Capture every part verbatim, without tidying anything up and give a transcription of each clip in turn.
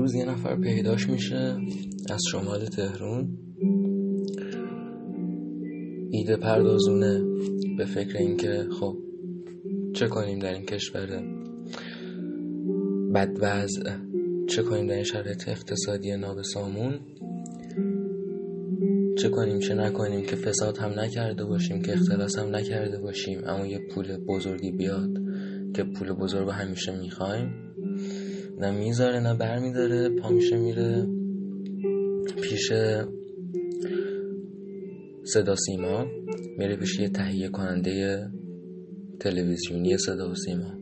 روز یه نفر پیداش میشه از شمال تهران، ایده پردازونه به فکر این که خب چه کنیم در این کشور بدوضع، چه کنیم در این شرایط اقتصادی نابسامون، چه کنیم چه نکنیم که فساد هم نکرده باشیم، که اختلاس هم نکرده باشیم، اما یه پول بزرگی بیاد که پول بزرگ رو همیشه میخوایم، نه میذاره نه برمیداره، پا میشه میره پیش صدا سیما، میره پیش یه تهیه کننده تلویزیونی صدا و سیما.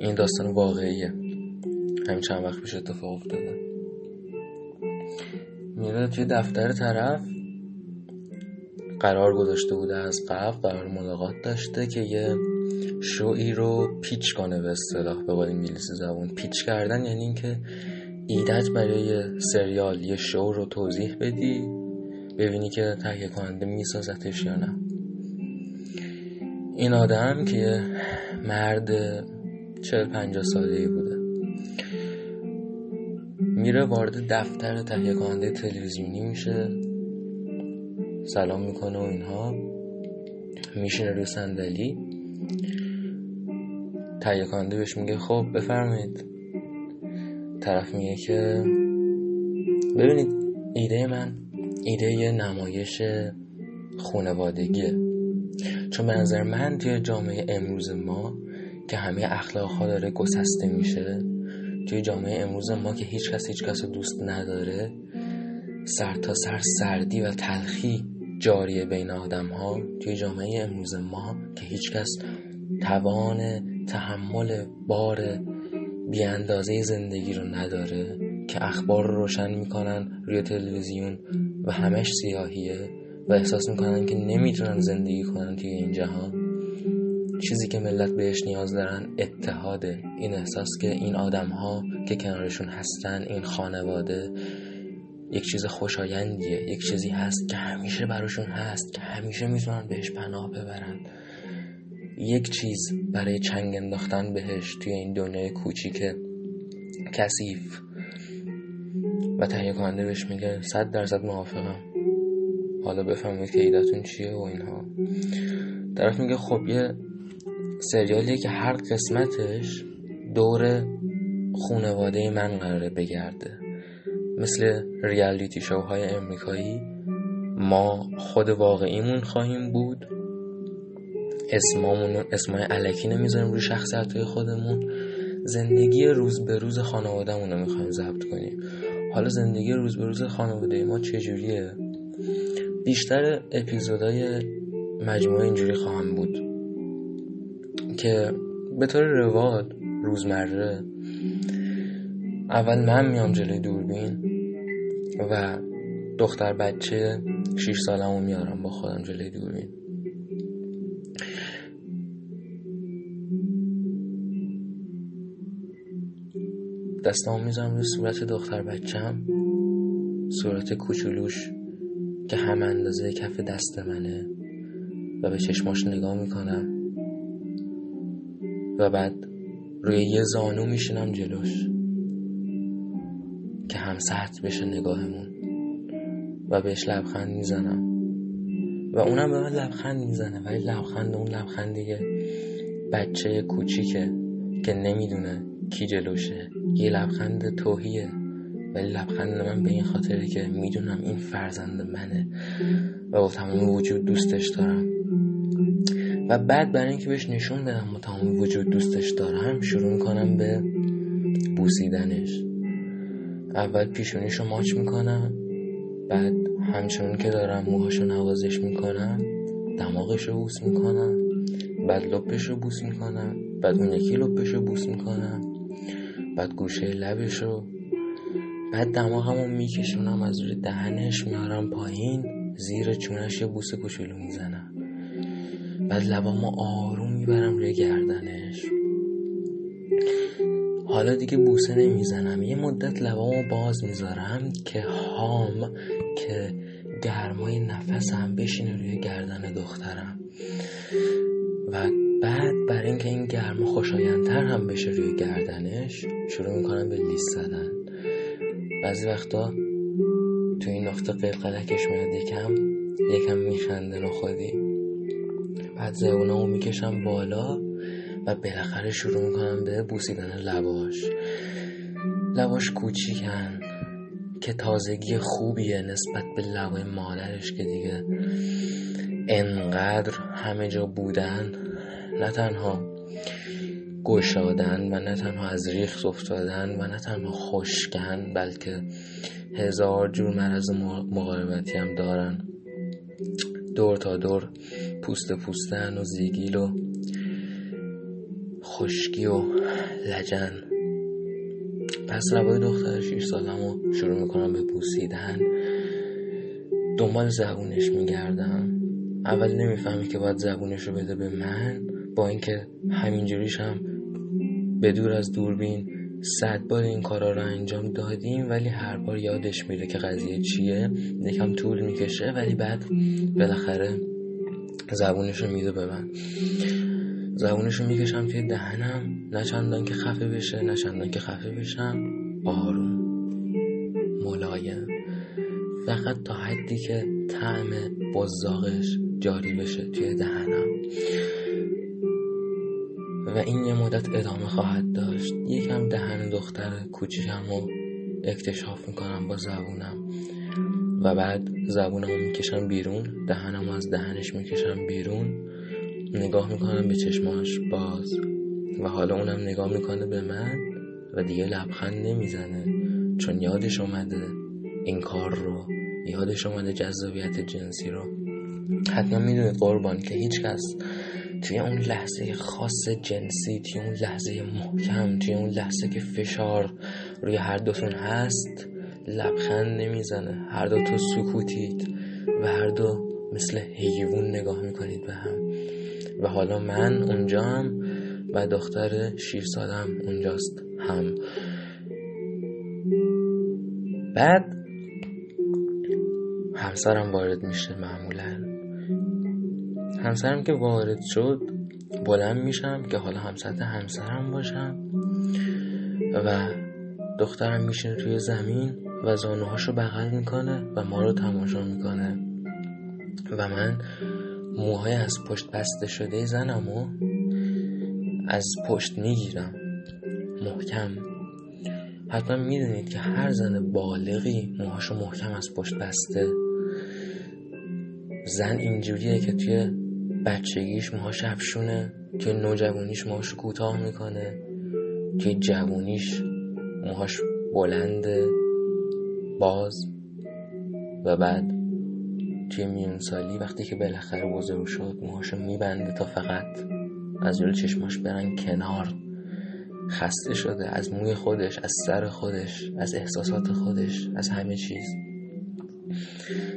این داستان واقعیه، همین چند وقت پیش اتفاق افتاده. میره توی دفتر طرف، قرار گذاشته بوده از قبل، قرار ملاقات داشته که یه شوئی رو پیچ کنه، به اصطلاح به قول انگلیسی زبون. پیچ کردن یعنی اینکه ایدت برای سریال یه شو رو توضیح بدی، ببینی که تهیه کننده میسازتش یا نه. این آدم که مرد چهل پنجاه ساله‌ای بوده، میره وارد دفتر تهیه کننده تلویزیونی میشه، سلام میکنه و اینها، میشینه روی صندلی. تهیه کننده بهش میگه خب بفرمایید. طرف میگه که ببینید ایده من ایده نمایش خانوادگیه، چون به نظر من توی جامعه امروز ما که همه اخلاق‌ها داره گسسته میشه، توی جامعه امروز ما که هیچ کس هیچ کس رو دوست نداره، سر تا سر سردی و تلخی جاریه بین آدم ها، توی جامعه امروز ما که هیچ کس توان تحمل بار بی اندازه زندگی رو نداره، که اخبار رو روشن میکنن روی تلویزیون و همش سیاهیه و احساس میکنن که نمیتونن زندگی کنن توی این جهان. چیزی که ملت بهش نیاز دارن اتحاده، این احساس که این آدم ها که کنارشون هستن، این خانواده یک چیز خوشایندیه، یک چیزی هست که همیشه براشون هست، که همیشه میتونن بهش پناه ببرن، یک چیز برای چنگ انداختن بهش توی این دنیای کوچیک کثیف. و تهیه کننده بهش میگه صد درصد موافقم، حالا بفهمید که ایدتون چیه و اینها. طرف میگه خب یه سریالیه که هر قسمتش دور خانواده من قراره بگرده، مثل ریالیتی شوهای امریکایی ما خود واقعیمون خواهیم بود، اسمامون اسمای الکی نمیذاریم روی شخصیت‌های خودمون، زندگی روز به روز خانواده‌مون رو می‌خوایم ضبط کنیم. حالا زندگی روز به روز خانواده ما چجوریه؟ بیشتر اپیزودهای مجموعه اینجوری خواهم بود که به طور روال روزمره اول من میام جلوی دوربین و دختر بچه شش سالمو میارم با خودم جلوی دوربین. دستام میذارم روی صورت دختر بچه‌م، صورت کوچولوش که هم اندازه کف دست منه، و به چشماش نگاه میکنم و بعد روی یه زانو میشینم جلوش که هم سطح بشه نگاهمون و بهش لبخند میزنم و اونم به من لبخند میزنه، ولی لبخند اون لبخند دیگه بچه کوچیکه که نمیدونه کی جلوشه، یه لبخند توهیه، ولی لبخند من به این خاطره که میدونم این فرزند منه و با تمام وجود دوستش دارم. و بعد برای اینکه بهش نشون بدم با تمام وجود دوستش دارم، شروع میکنم به بوسیدنش. اول پیشونیشو ماچ میکنم، بعد همچنان که دارم موهاشو نوازش میکنم دماغشو بوس میکنم، بعد لپشو بوس میکنم، بعد اون یکی لپشو بوس میکنم، بعد گوشه لبشو، بعد دماغمو میکشونم از روی دهنش میارم پایین زیر چونش، یه بوس کوچولو میزنم، بعد لبامو آروم میبرم روی گردنش. حالا دیگه بوسه نمیزنم، یه مدت لبامو باز میذارم که هام که گرمای نفسم بشینه روی گردن دخترم و بعد برای اینکه این گرما خوشایندتر هم بشه روی گردنش شروع میکنم به لیس زدن. بعضی وقتا تو این نقطه قلقلکش میاد یکم یکم میخنده نخودی، بعد زبونمو میکشم بالا و بالاخره شروع میکنم به بوسیدن لباش. لباش کوچیکن که تازگی خوبیه نسبت به لبای مادرش که دیگه انقدر همه جا بودن، نه تنها گشادن و نه تنها از ریخت افتادن و نه تنها خشکن، بلکه هزار جور مرض مقاربتی هم دارن. دور تا دور پوست پوستن و زیگیل و خشکی و لجن. پس لبای دختر شش سالمو شروع میکنم به بوسیدن، دنبال زبونش میگردم. اول نمیفهمی که باید زبونش رو بده به من، با اینکه همینجوریش هم به دور از دوربین صد بار این کارا رو انجام دادیم، ولی هر بار یادش میره که قضیه چیه، یکم طول میکشه، ولی بعد بالاخره زبونش رو میده به من. زبونش رو میکشم توی دهنم، نه چندان که خفه بشه نه چندان که خفه بشم، آروم ملایم، فقط تا حدی که طعم بزاقش جاری بشه توی دهنم. و این یه مدت ادامه خواهد داشت. یکم دهن دختر کوچیکم رو اکتشاف میکنم با زبونم و بعد زبونم رو میکشم بیرون، دهنم از دهنش میکشم بیرون، نگاه میکنم به چشماش باز و حالا اونم نگاه میکنه به من و دیگه لبخند نمیزنه، چون یادش اومده این کار رو، یادش اومده جذابیت جنسی رو. حتما میدونید قربان که هیچ کس توی اون لحظه خاص جنسی، توی اون لحظه محکم، توی اون لحظه که فشار روی هر دوتون هست، لبخند نمیزنه. هر دو تو سکوتید و هر دو مثل حیوان نگاه میکنید به هم. و حالا من اونجام و دختر شیر سالم اونجاست هم. بعد همسرم وارد میشه. معمولا همسرم که وارد شد بلند میشم که حالا همسطح همسرم باشم و دخترم میشینه روی زمین و زانوهاشو بغل میکنه و ما رو تماشا میکنه و من موهای از پشت بسته شده زنمو از پشت میگیرم محکم. حتما میدونید که هر زن بالغی موهاشو محکم از پشت بسته. زن اینجوریه که توی بچگیش موهاش افشونه، توی نوجوانیش موهاشو کوتاه میکنه، توی جوانیش موهاش بلنده باز و بعد توی میون سالی وقتی که بالاخره بزرگ شد موهاشو میبنده تا فقط از جلو چشماش برن کنار. خسته شده از موی خودش، از سر خودش، از احساسات خودش، از همه چیز.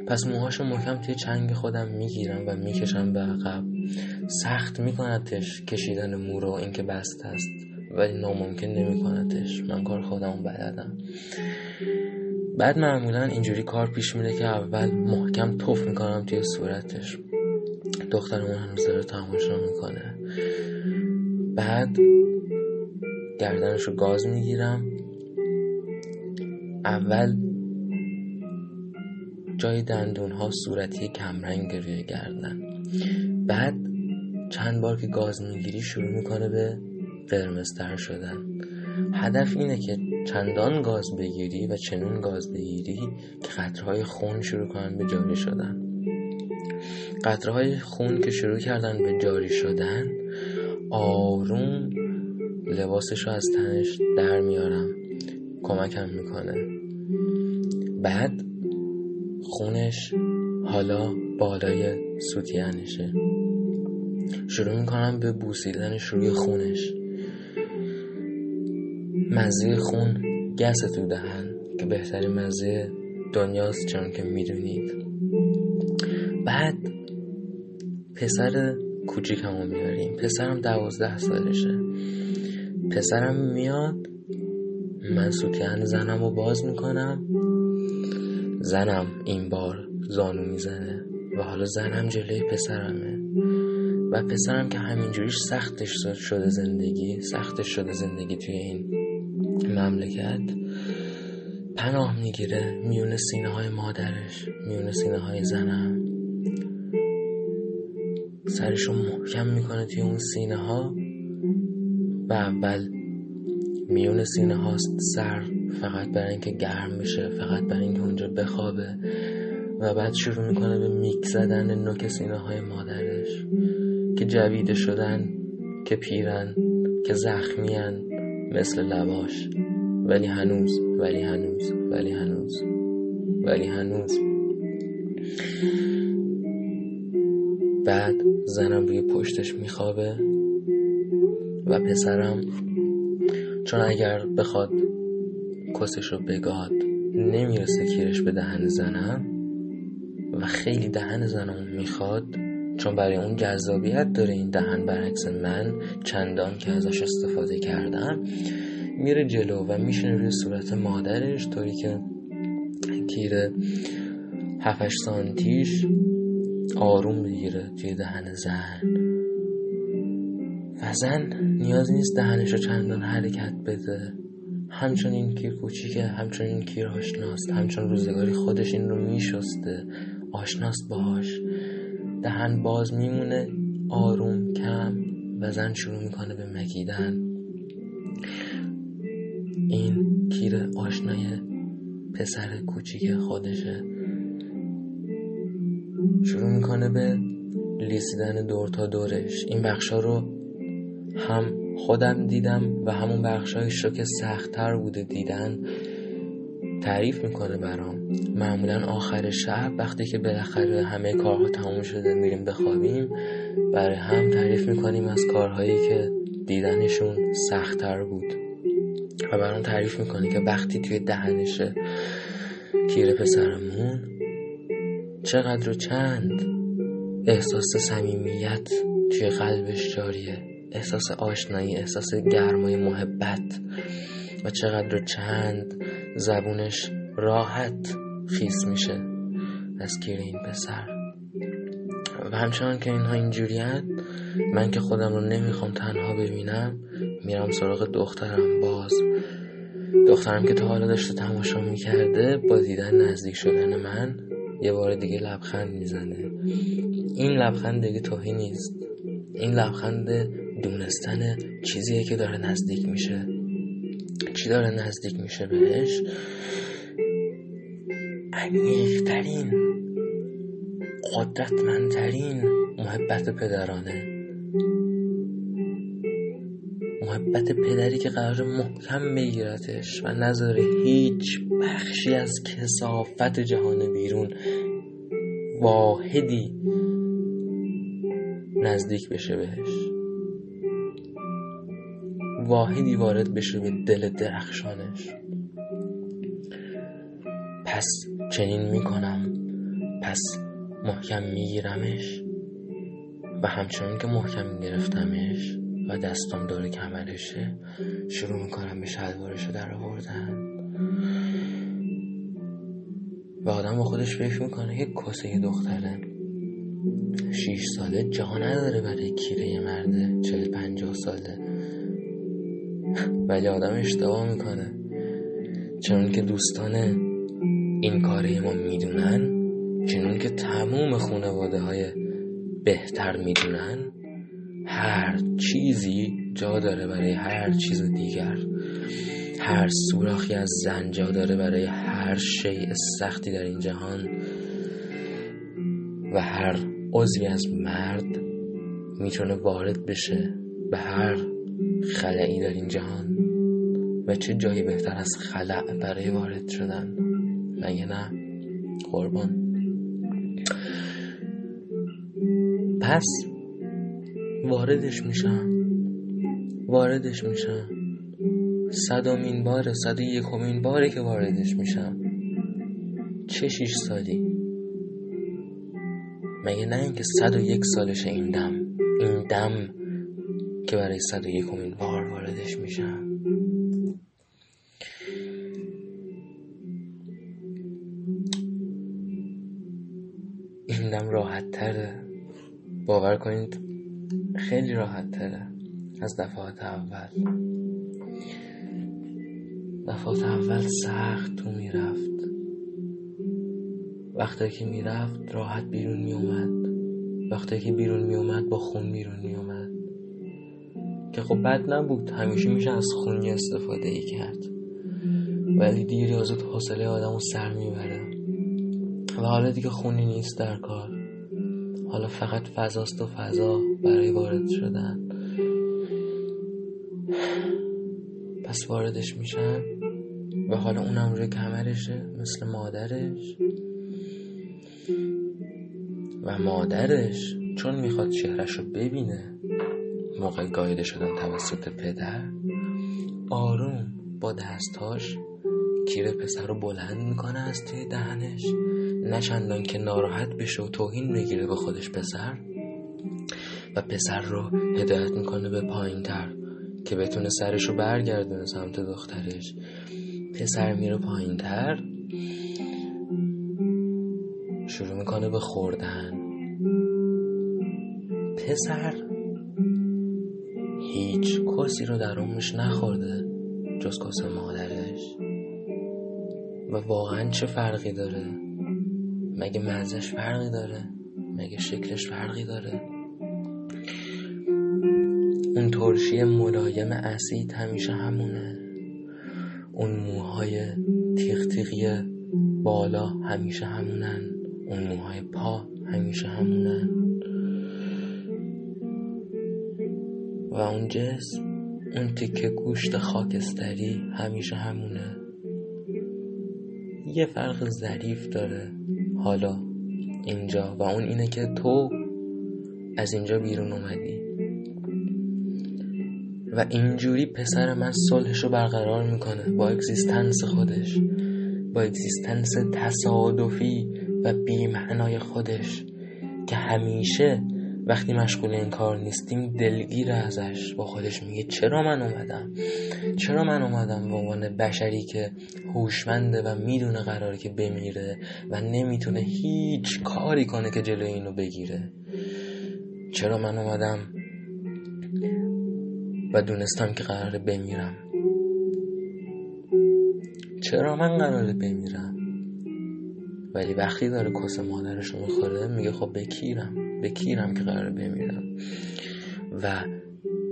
پس موهاشو محکم توی چنگ خودم میگیرم و میکشم به عقب. سخت میکنتش کشیدن مو رو، اینکه بسته است، ولی ناممکن نمیکنتش. من کار خودم بلدم. بعد معمولا اینجوری کار پیش میره که اول محکم تف میکنم توی صورتش. دخترمون هنوز داره تماشا میکنه. بعد گردنش رو گاز میگیرم. اول جای دندون ها صورتی کمرنگ روی گردن. بعد چند بار که گاز میگیری شروع میکنه به قرمزتر شدن. هدف اینه که چندان گاز بگیری و چنون گاز بگیری که قطرهای خون شروع کنن به جاری شدن. قطرهای خون که شروع کردن به جاری شدن، آروم لباسش رو از تنش در میارم، کمکم میکنه. بعد خونش حالا بالای سوتیانشه، شروع میکنم به بوسیدنش روی خونش. مزه خون گسه تو دهن که بهترین مزه دنیاست، چون که میدونید. بعد پسر کوچیکمو میاریم. پسرم دوازده سالشه. پسرم میاد، من سوتیان زنم رو باز میکنم. زنم این بار زانو میزنه و حالا زنم جلوی پسرمه. و پسرم که همینجوریش سختش شده زندگی سختش شده زندگی توی این مملکت، پناه میگیره میونه سینه های مادرش، میونه سینه های زنم، سرشو محکم میکنه توی اون سینه ها و اول میونه سینه هاست سر، فقط برای اینکه گرم میشه، فقط برای اینکه اونجا بخوابه، و بعد شروع میکنه به میک زدن نوک سینه های مادرش که جویده شدن، که پیرن، که زخمین مثل لباش، ولی هنوز ولی هنوز ولی هنوز ولی هنوز. بعد زنم روی پشتش میخوابه و پسرم چون اگر بخواد کسش رو بگاد نمیرسه کیرش به دهن زنم و خیلی دهن زنم میخواد، چون برای اون جذابیت داره این دهن برعکس من چندان که ازش استفاده کردم، میره جلو و میشینه روی صورت مادرش طوری که کیره هفت هشت سانتیش آروم بگیره توی دهن زن و زن نیاز نیست دهنشو چندان حرکت بده. همچون این کیر کوچیکه، همچون این کیر آشناست، همچون روزگاری خودش این رو میشسته، آشناست باهاش. دهن باز میمونه آروم کم و زن شروع میکنه به مکیدن. این کیر آشنای پسر کوچیک خودشه، شروع میکنه به لیسیدن دور تا دورش. این بخشا رو هم خودم دیدم و همون بخشایش رو که سخت‌تر بوده دیدن تعریف میکنه برام. معمولا آخر شب وقتی که بالاخره همه کارها تموم شده میریم بخوابیم، برای هم تعریف میکنیم از کارهایی که دیدنشون سخت‌تر بود و برام تعریف میکنه که وقتی توی دهنش کیر پسرمون چقدر و چند احساس صمیمیت توی قلبش جاریه، احساس آشنایی، احساس گرمای محبت، و چقدر و چند زبونش راحت خیس میشه از کیر این پسر. و همچنان که اینها اینجوریه، من که خودم رو نمیخوام تنها ببینم میرم سراغ دخترم. باز دخترم که تا حالا داشته تماشا میکرده با دیدن نزدیک شدن من یه بار دیگه لبخند میزنه. این لبخند دیگه توهی نیست، این لبخند دونستن چیزیه که داره نزدیک میشه. چی داره نزدیک میشه بهش؟ عمیق‌ترین، قدرتمندترین محبت پدرانه، محبت پدری که قرار محکم بگیرتش و نذاره هیچ بخشی از کثافت جهان بیرون واحدی نزدیک بشه بهش، واحدی وارد بشه به دل درخشانش. پس چنین میکنم، پس محکم میگیرمش و همچنان که محکم گرفتمش و دستم دور کمرشه شروع میکنم به شلوارشو در آوردن. و آدم با خودش فکر میکنه که کاسه یه دختره شیش ساله جا نداره برای کیره یه مرده چهل پنجاه ساله، ولی آدم اشتباه میکنه، چون که دوستان این کاره ما میدونن، چون که تموم خانواده های بهتر میدونن هر چیزی جا داره برای هر چیز دیگر، هر سوراخی از زن جا داره برای هر شیء سختی در این جهان، و هر عضوی از مرد میتونه وارد بشه به هر خلعی در این جهان، و چه جایی بهتر از خلع برای وارد شدن، مگه نه قربان؟ پس واردش میشم واردش میشم صدومین باره، صد و یکمین باره که واردش میشم. چه شیش سالی؟ مگه نه اینکه صد و یک سالشه این دم، این دم که برای صد و یکمین بار واردش میشم. این دم راحت تره، باور کنید خیلی راحت تره از دفعات اول. دفعات اول سخت تو میرفت، وقتی که میرفت راحت بیرون میومد، وقتی که بیرون میومد با خون بیرون میومد که خب بد نبود، همیشه میشه از خونی استفاده ای کرد، ولی دیگه ریاضت حوصله آدم رو سر میبره و حالا دیگه خونی نیست در کار، حالا فقط فضاست و فضا برای وارد شدن. پس واردش میشن و حالا اونم روی کمرشه مثل مادرش، و مادرش چون میخواد چهرش رو ببینه موقع گاییده شدن توسط پدر، آروم با دستاش کیر پسر رو بلند میکنه از توی دهنش، نه چندان که ناراحت بشه و توهین میگیره به خودش پسر، و پسر رو هدایت میکنه به پایین تر که بتونه سرش رو برگردونه سمت دخترش. پسر میره پایین تر، شروع میکنه به خوردن. پسر هیچ کسی رو در عمرش نخورده جز کس مادرش، و واقعا چه فرقی داره؟ مگه مزهش فرقی داره؟ مگه شکلش فرقی داره؟ اون ترشی ملایم اسید همیشه همونه، اون موهای تیغ تیغی بالا همیشه همونن، اون موهای پا همیشه همونن، و اون جسم، اون تیکه گوشت خاکستری همیشه همونه. یه فرق ظریف داره حالا اینجا، و اون اینه که تو از اینجا بیرون اومدی. و اینجوری پسر من صلحش رو برقرار میکنه با اگزیستنس خودش، با اگزیستنس تصادفی و بی‌معنای خودش که همیشه وقتی مشغول این کار نیستیم دلگیره ازش. با خودش میگه چرا من اومدم، چرا من اومدم به عنوان بشری که هوشمنده و میدونه قراره که بمیره و نمیتونه هیچ کاری کنه که جلوی اینو بگیره، چرا من اومدم و دونستم که قراره بمیرم، چرا من قراره بمیرم. ولی وقتی داره کس مادرش رو میخوره میگه خب بکیرم، بکیرم که قراره بمیرم، و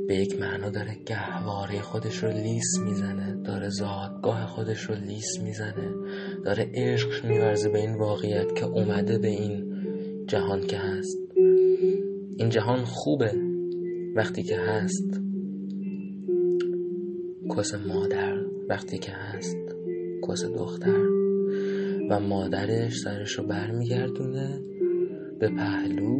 به یک معنا داره گهواره خودش رو لیس میزنه، داره زادگاه خودش رو لیس میزنه، داره عشق میورزه به این واقعیت که اومده به این جهان که هست. این جهان خوبه وقتی که هست، کس مادر وقتی که هست، کس دختر. و مادرش سرش رو بر میگردونه به پهلو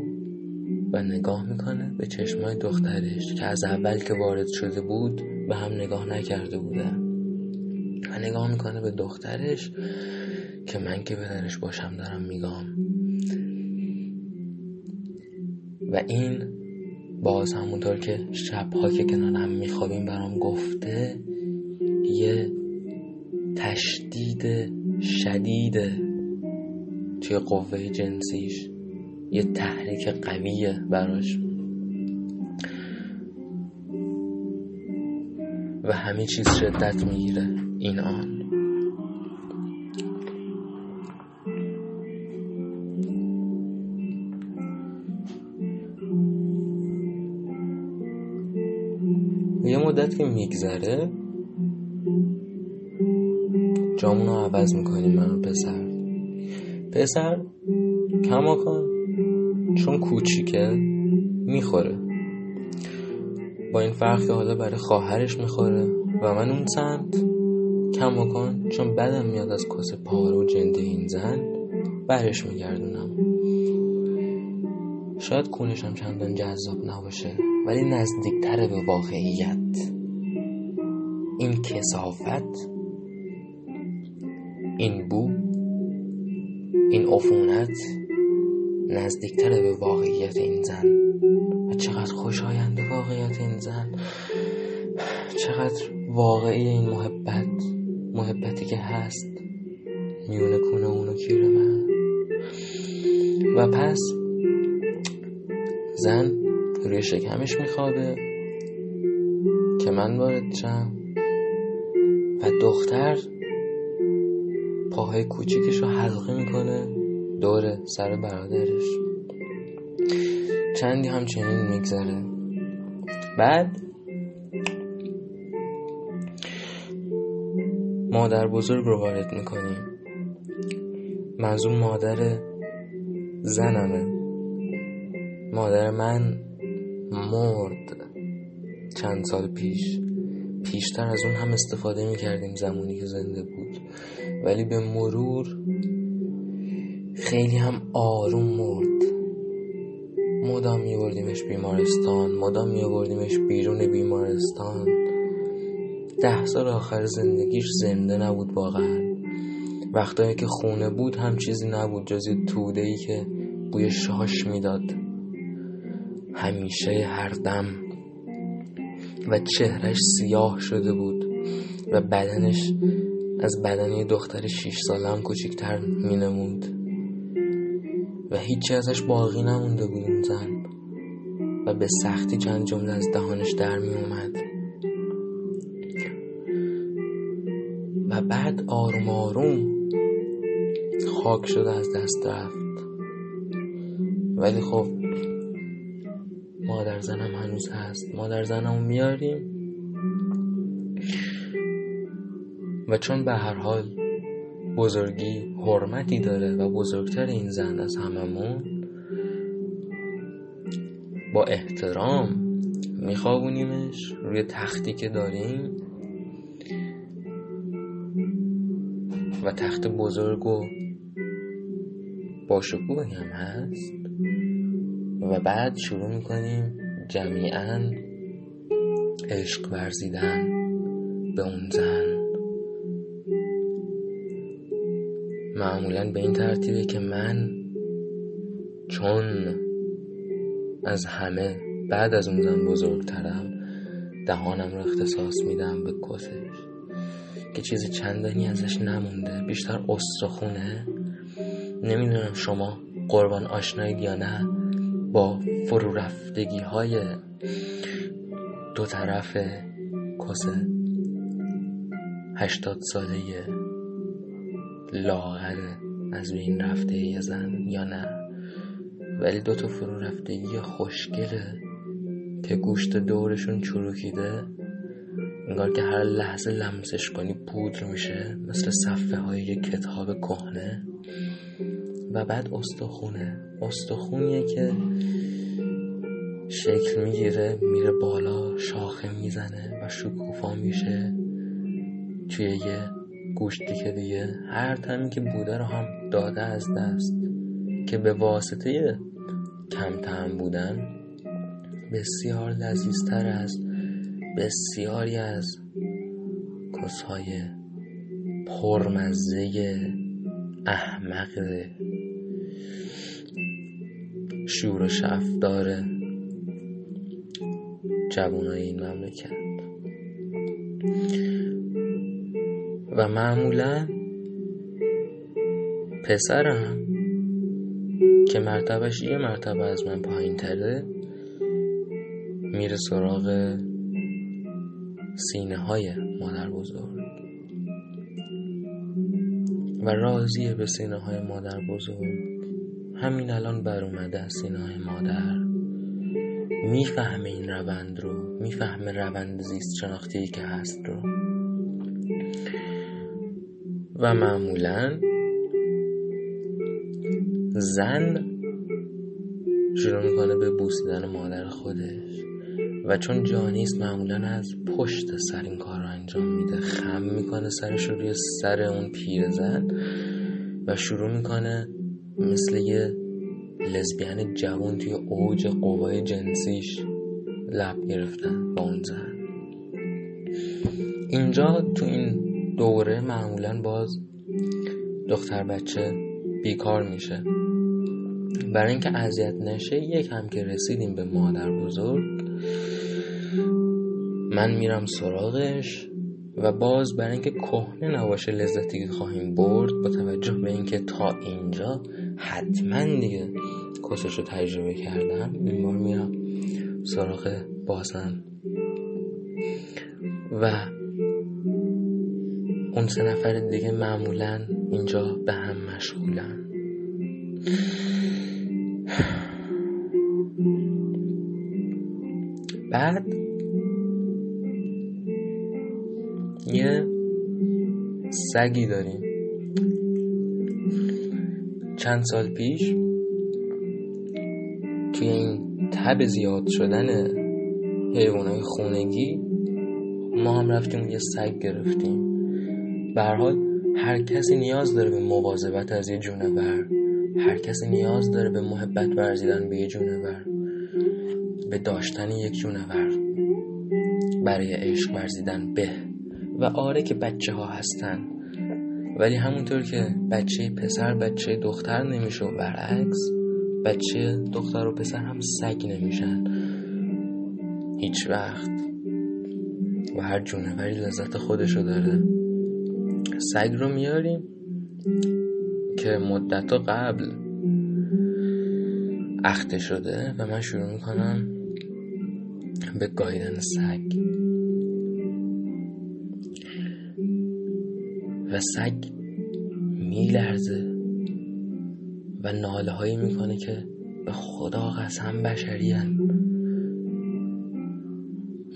و نگاه میکنه به چشمای دخترش که از اول که وارد شده بود به هم نگاه نکرده بوده، و نگاه میکنه به دخترش که من که پدرش باشم دارم میگم. و این باز همونطور که شبها که کنارم میخوابیم برام گفته، یه تشدید شدیده توی قوه جنسیش، یه تحریک قویه براش، و همه چیز شدت میگیره. این آن یه مدت که میگذره جامونو عوض میکنیم من و پسر. پسر کماکان چون کوچیکه میخوره، با این فرق که حالا برای خواهرش میخوره، و من اون سمت کماکان چون بدم میاد از کس پارو جنده این زن برش میگردونم. شاید کونشم چندان جذاب نباشه ولی نزدیکتره به واقعیت. این کثافت، این بو، این عفونت نزدیکتره به واقعیت این زن. و چقدر خوشاینده واقعیت این زن، چقدر واقعی این محبت، محبتی که هست میونه کنه اونو کیره من. و پس زن روی شکمش میخوابه که من وارد شم و دختر پاهای کوچیکش رو حلقه میکنه دور سر برادرش. چندی همچنین میگذره. بعد مادر بزرگ رو وارد میکنیم. منظور مادر زنمه. مادر من مرد چند سال پیش. پیشتر از اون هم استفاده میکردیم زمانی که زنده بود، ولی به مرور خیلی هم آروم مرد. مدام میبردیمش بیمارستان، مدام میبردیمش بیرون بیمارستان. ده سال آخر زندگیش زنده نبود واقعا. وقتایی که خونه بود هم چیزی نبود جز یه توده‌ای که بوی شاش میداد همیشه هر دم، و چهرش سیاه شده بود و بدنش از بدنی دختر شیش ساله هم کوچیک‌تر مینموند و هیچی ازش باقی نمونده بود اون زن، و به سختی چند جمله از دهانش در می اومد. و بعد آروم آروم خاک شده از دست رفت، ولی خب مادر زنم هنوز هست. مادر زنمو میاریم و چون به هر حال بزرگی حرمتی داره و بزرگتر این زن از هممون، با احترام میخوابونیمش روی تختی که داریم و تخت بزرگ و باشکوهی هم هست، و بعد شروع میکنیم جمیعاً عشق ورزیدن به اون زن. معمولاً به این ترتیبه که من چون از همه بعد از اون زن بزرگترم، دهانم رو اختصاص میدم به کسش که چیز چندانی ازش نمونده، بیشتر استخونه. نمیدونم شما قربان آشنایید یا نه با فرو رفتگی های دو طرف کاسه هشتاد ساله لاغر از بین رفته یه زن یا نه، ولی دو تا فرو رفتگی خوشگله که گوشت دورشون چروکیده، انگار که هر لحظه لمسش کنی پودر میشه مثل صفحه های یک کتاب کهنه. و بعد استخونه، استخونیه که شکل میگیره، میره بالا، شاخه میزنه و شکوفا میشه توی یه گوشتی که دیگه هر تمی که بوده رو هم داده از دست، که به واسطه کم طعم بودن بسیار لذیذتر از بسیاری از کسهای پرمزه احمق شور و شفتار جوانای این مملکت. و معمولا پسرم که مرتبهش یه مرتبه از من پایین‌تره میره سراغ سینه های مادر بزرگ و راضیه به سینه های مادر بزرگ. همین الان بر اومده از سینه های مادر، میفهمه این روند رو، میفهمه روند زیست شناختی که هست رو. و معمولا زن شروع میکنه به بوسیدن مادر خودش و چون جانیست معمولا از پشت سر این کار رو انجام میده، خم میکنه سرش روی سر اون پیر زن و شروع میکنه مثل یه لزبیان جوان توی اوج قوای جنسیش لب گرفتن با اون زن. اینجا تو این دوره معمولا باز دختر بچه بیکار میشه. برای اینکه اذیت نشه، یک هم که رسیدیم به مادر بزرگ، من میرم سراغش و باز برای اینکه کهنه نباشه لذتی که خواهیم برد، با توجه به اینکه تا اینجا حتما دیگه کسش رو تجربه کردم، این بار میرم سراغ بازن. و اون سه نفر دیگه معمولاً اینجا به هم مشغولن. بعد یه سگی داریم. چند سال پیش توی این تب زیاد شدن حیوانات خونگی ما هم رفتیم یه سگ گرفتیم. به هر حال هر کسی نیاز داره به مواظبت از یه جونور، هر کسی نیاز داره به محبت ورزیدن به یه جونور، به داشتن یک جونور، برای عشق ورزیدن به. و آره که بچه ها هستن، ولی همونطور که بچه پسر بچه دختر نمیشه و برعکس، بچه دختر و پسر هم سگ نمیشن هیچ وقت. و هر جونوری لذت خودشو داره. سگ رو میاریم که مدت قبل اخته شده و من شروع میکنم به گاییدن سگ. و سگ میلرزه و ناله هایی میکنه که به خدا قسم بشری هن،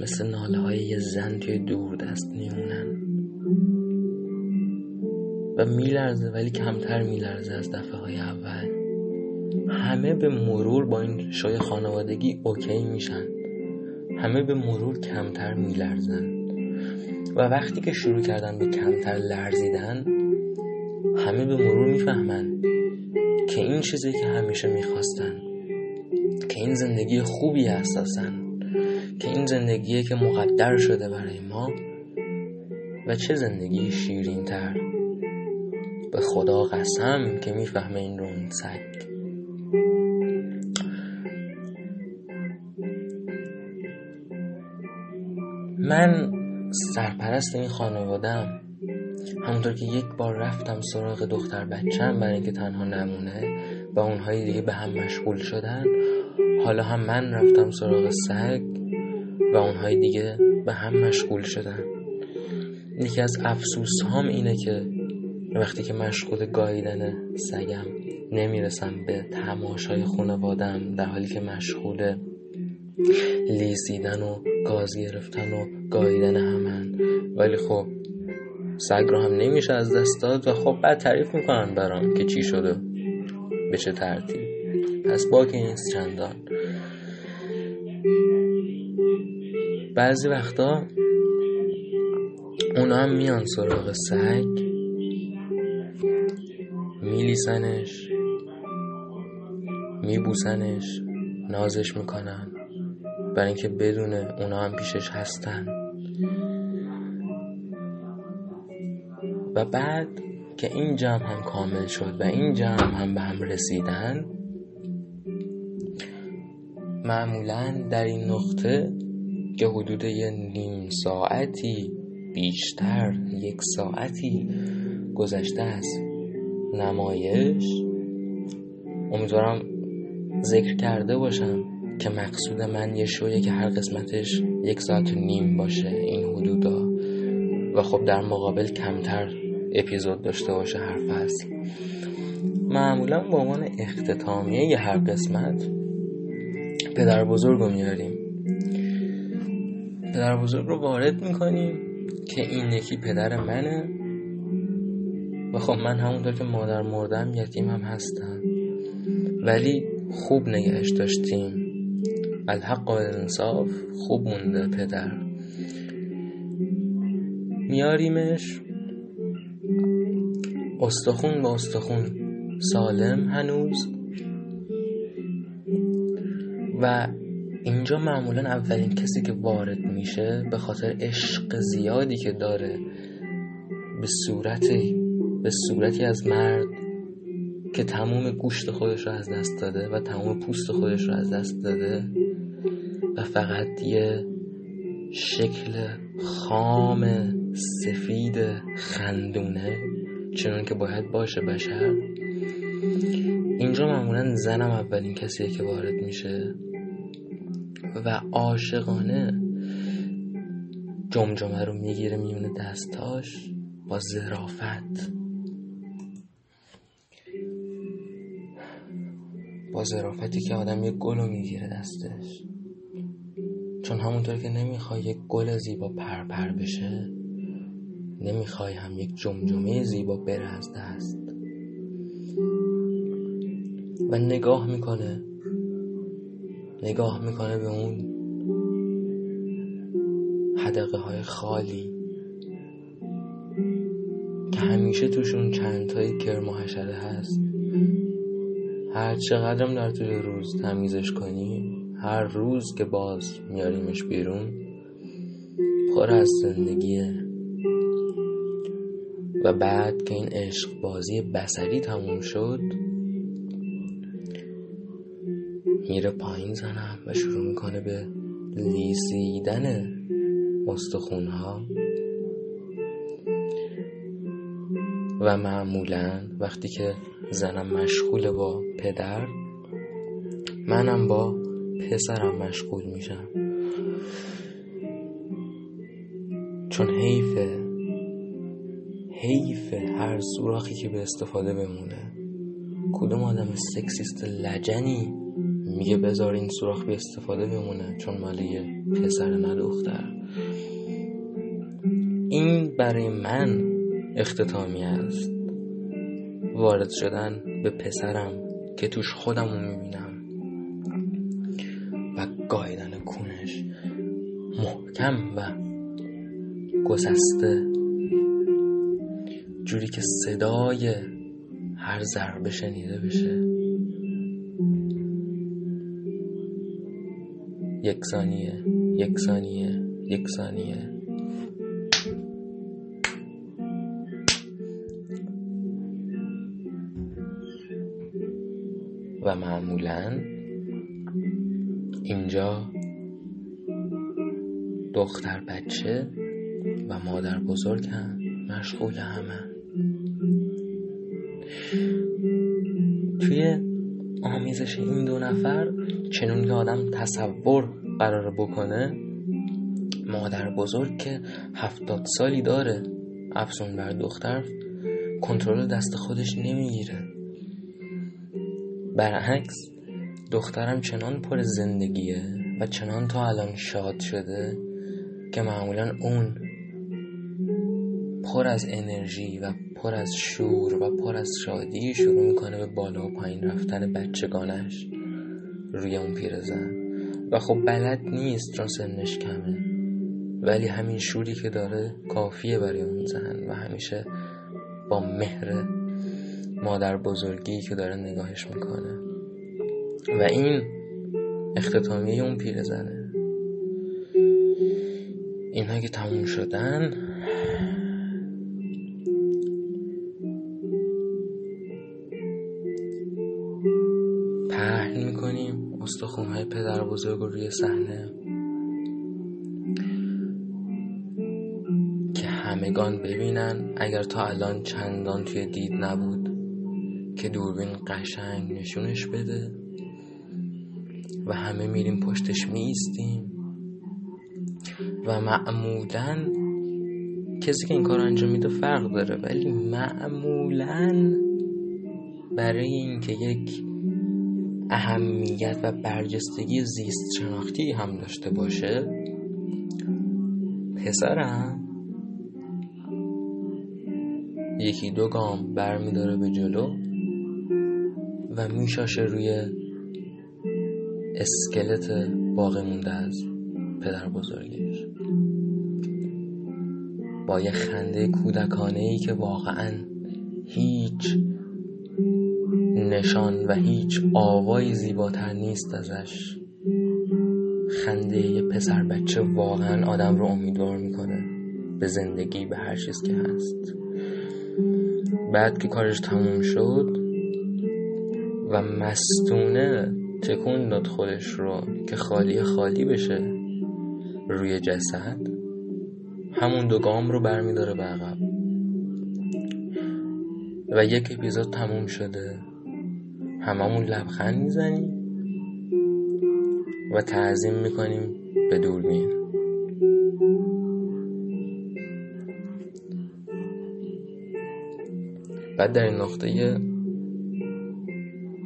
مثل ناله های یه زن توی دور دست میمونن. و میلرزه ولی کمتر میلرزه از دفعه های اول. همه به مرور با این شوی خانوادگی اوکی میشن، همه به مرور کمتر میلرزن. و وقتی که شروع کردن به کمتر لرزیدن، همه به مرور میفهمن که این چیزی که همیشه میخواستن، که این زندگی خوبی اساسن، که این زندگیه که مقدر شده برای ما. و چه زندگی شیرین تر، به خدا قسم که میفهمه این رو اون سگ. من سرپرست این خانوادم. همونطور که یک بار رفتم سراغ دختر بچه‌م برای اینکه تنها نمونه و اونهای دیگه به هم مشغول شدن، حالا هم من رفتم سراغ سگ و اونهای دیگه به هم مشغول شدن. یکی از افسوس هام اینه که وقتی که مشغول گاییدن سگم نمیرسم به تماشای خانواده‌ام، در حالی که مشغول لیسیدن و گاز گرفتن و گاییدن همن. ولی خب سگ رو هم نمیشه از دست داد و خب بعد تعریف میکنن برام که چی شده، به چه ترتیب. پس باکی نیست چندان. بعضی وقتا اونا هم میان سراغ سگ، میلیسنش، میبوسنش، نازش میکنن، برای اینکه بدونه اونا هم پیشش هستن. و بعد که این جمع هم کامل شد و این جمع هم به هم رسیدن، معمولاً در این نقطه که حدود یه نیم ساعتی بیشتر، یک ساعتی گذشته از نمایش، امیدوارم ذکر کرده باشم که مقصود من یه شویه که هر قسمتش یک ساعت و نیم باشه، این حدودا. و خب در مقابل کمتر اپیزود داشته باشه هر فصل. معمولا به عنوان اختتامیه یه هر قسمت پدر بزرگ رو میاریم. پدر بزرگ رو وارد میکنیم که این یکی پدر منه و خب من همونطور که مادر مردم یتیم هم هستم، ولی خوب نگهش داشتیم. الحق و انصاف، خوب مونده پدر. میاریمش استخون با استخون، سالم هنوز. و اینجا معمولا اولین کسی که وارد میشه به خاطر عشق زیادی که داره به صورتی به صورتی از مرد که تمام گوشت خودش رو از دست داده و تمام پوست خودش رو از دست داده و فقط یه شکل خام سفید خندونه چنان که باید باشه بشر. اینجا معمولا زنم اولین کسیه که وارد میشه و عاشقانه جمجمه رو میگیره میونه دستاش با ظرافت با ظرافتی که آدم یک گل رو میگیره دستش، چون همونطور که نمیخوای یک گل زیبا پر پر بشه، نمیخوای هم یک جمجمه زیبا بره از دست. و نگاه میکنه نگاه میکنه به اون حدقه های خالی که همیشه توشون چند تایی کرم و حشره هست. هر چقدرم در طول روز تمیزش کنی، هر روز که باز میاریمش بیرون، پر از زندگیه. و بعد که این عشق بازی بصری تموم شد، میره پایین زنم و شروع میکنه به لیسیدن استخونها. و معمولا وقتی که زنم مشغول با پدر، منم با پسرم مشغول میشم، چون حیفه حیفه هر سوراخی که به استفاده بمونه. کدوم آدم سکسیست لجنی میگه بذار این سوراخ به استفاده بمونه چون مالیه پسر نه دختر؟ این برای من اختتامی است، وارد شدن به پسرم که توش خودم رو میبینم و گایدن کونش محکم و گسسته، جوری که صدای هر ضربه شنیده بشه. یک ثانیه یک ثانیه یک ثانیه و معمولاً اینجا دختر بچه و مادر بزرگ هم مشغول همه. توی آمیزش این دو نفر، چنون که آدم تصور قرار بکنه، مادر بزرگ که هفتاد سالی داره، افزون بر دختر، کنترل دست خودش نمیگیره. برعکس دخترم چنان پر زندگیه و چنان تا الان شاد شده که معمولا اون پر از انرژی و پر از شور و پر از شادی شروع میکنه به بالا و پایین رفتن بچگانش روی اون پیرزن. و خب بلد نیست چون سنش کمه، ولی همین شوری که داره کافیه برای اون زن و همیشه با مهر مادر بزرگی که داره نگاهش میکنه. و این اختتامیه اون پیرزنه. اینها که تموم شدن، پهن میکنیم استخوان‌های پدر بزرگ روی صحنه که همگان ببینن، اگر تا الان چندان توی دید نبود، که دوربین قشنگ نشونش بده. و همه میریم پشتش میایستیم و معمولاً کسی که این کار انجام میده فرق داره، ولی معمولاً برای اینکه یک اهمیت و برجستگی زیست شناختی هم داشته باشه، پسرم یکی دو گام برمی داره به جلو و میشاشه روی اسکلت باقی مونده از پدر بزرگش با یه خنده کودکانه‌ای که واقعاً هیچ نشان و هیچ آوایی زیباتر نیست ازش. خنده یه پسر بچه واقعاً آدم رو امیدوار میکنه به زندگی، به هر چیز که هست. بعد که کارش تموم شد و مستونه تکون داد خودش رو که خالی خالی بشه روی جسد، همون دو گام رو برمی داره به عقب. و یک اپیزود تموم شده، هممون لبخند میزنیم و تعظیم میکنیم به دور میان. بعد در این نقطه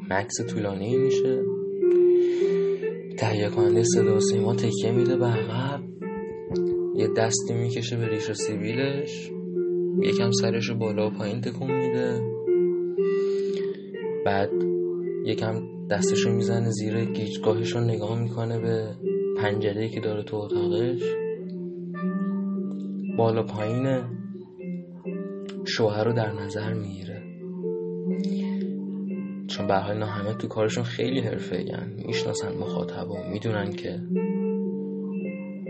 مکس طولانی میشه، تهیه کننده صدا و سیما تکیه میده به عقب، یه دستی میکشه به ریش و سیبیلش، یکم سرشو بالا و پایین تکون میده، بعد یکم دستشو میزنه زیر گیجگاهشو نگاه میکنه به پنجرهی که داره تو اتاقش، بالا پایینه، شوهر رو در نظر میگیره، چون به حال همه تو کارشون خیلی حرفه‌این، میشناسن مخاطبو، میدونن که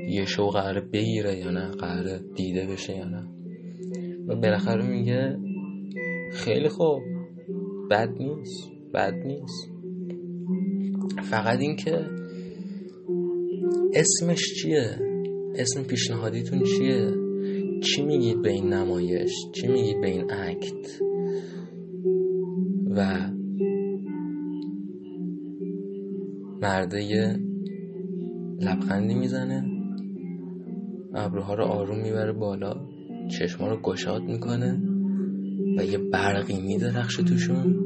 یه شو قراره بگیره یا نه، قراره دیده بشه یا نه. و بالاخره میگه خیلی خوب، بد نیست، بد نیست، فقط این که اسمش چیه؟ اسم پیشنهادیتون چیه؟ چی میگید به این نمایش؟ چی میگید به این اکت؟ و مرده لبخندی میزنه، ابروها رو آروم میبره بالا، چشما رو گشاد میکنه و یه برقی میدرخشه توشون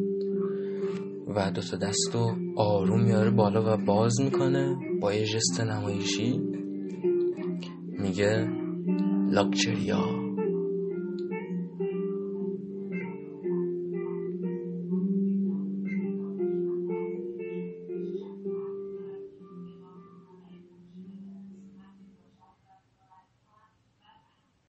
و دو تا دست رو آروم میاره بالا و باز میکنه با یه ژست نمایشی، میگه لاکچریا.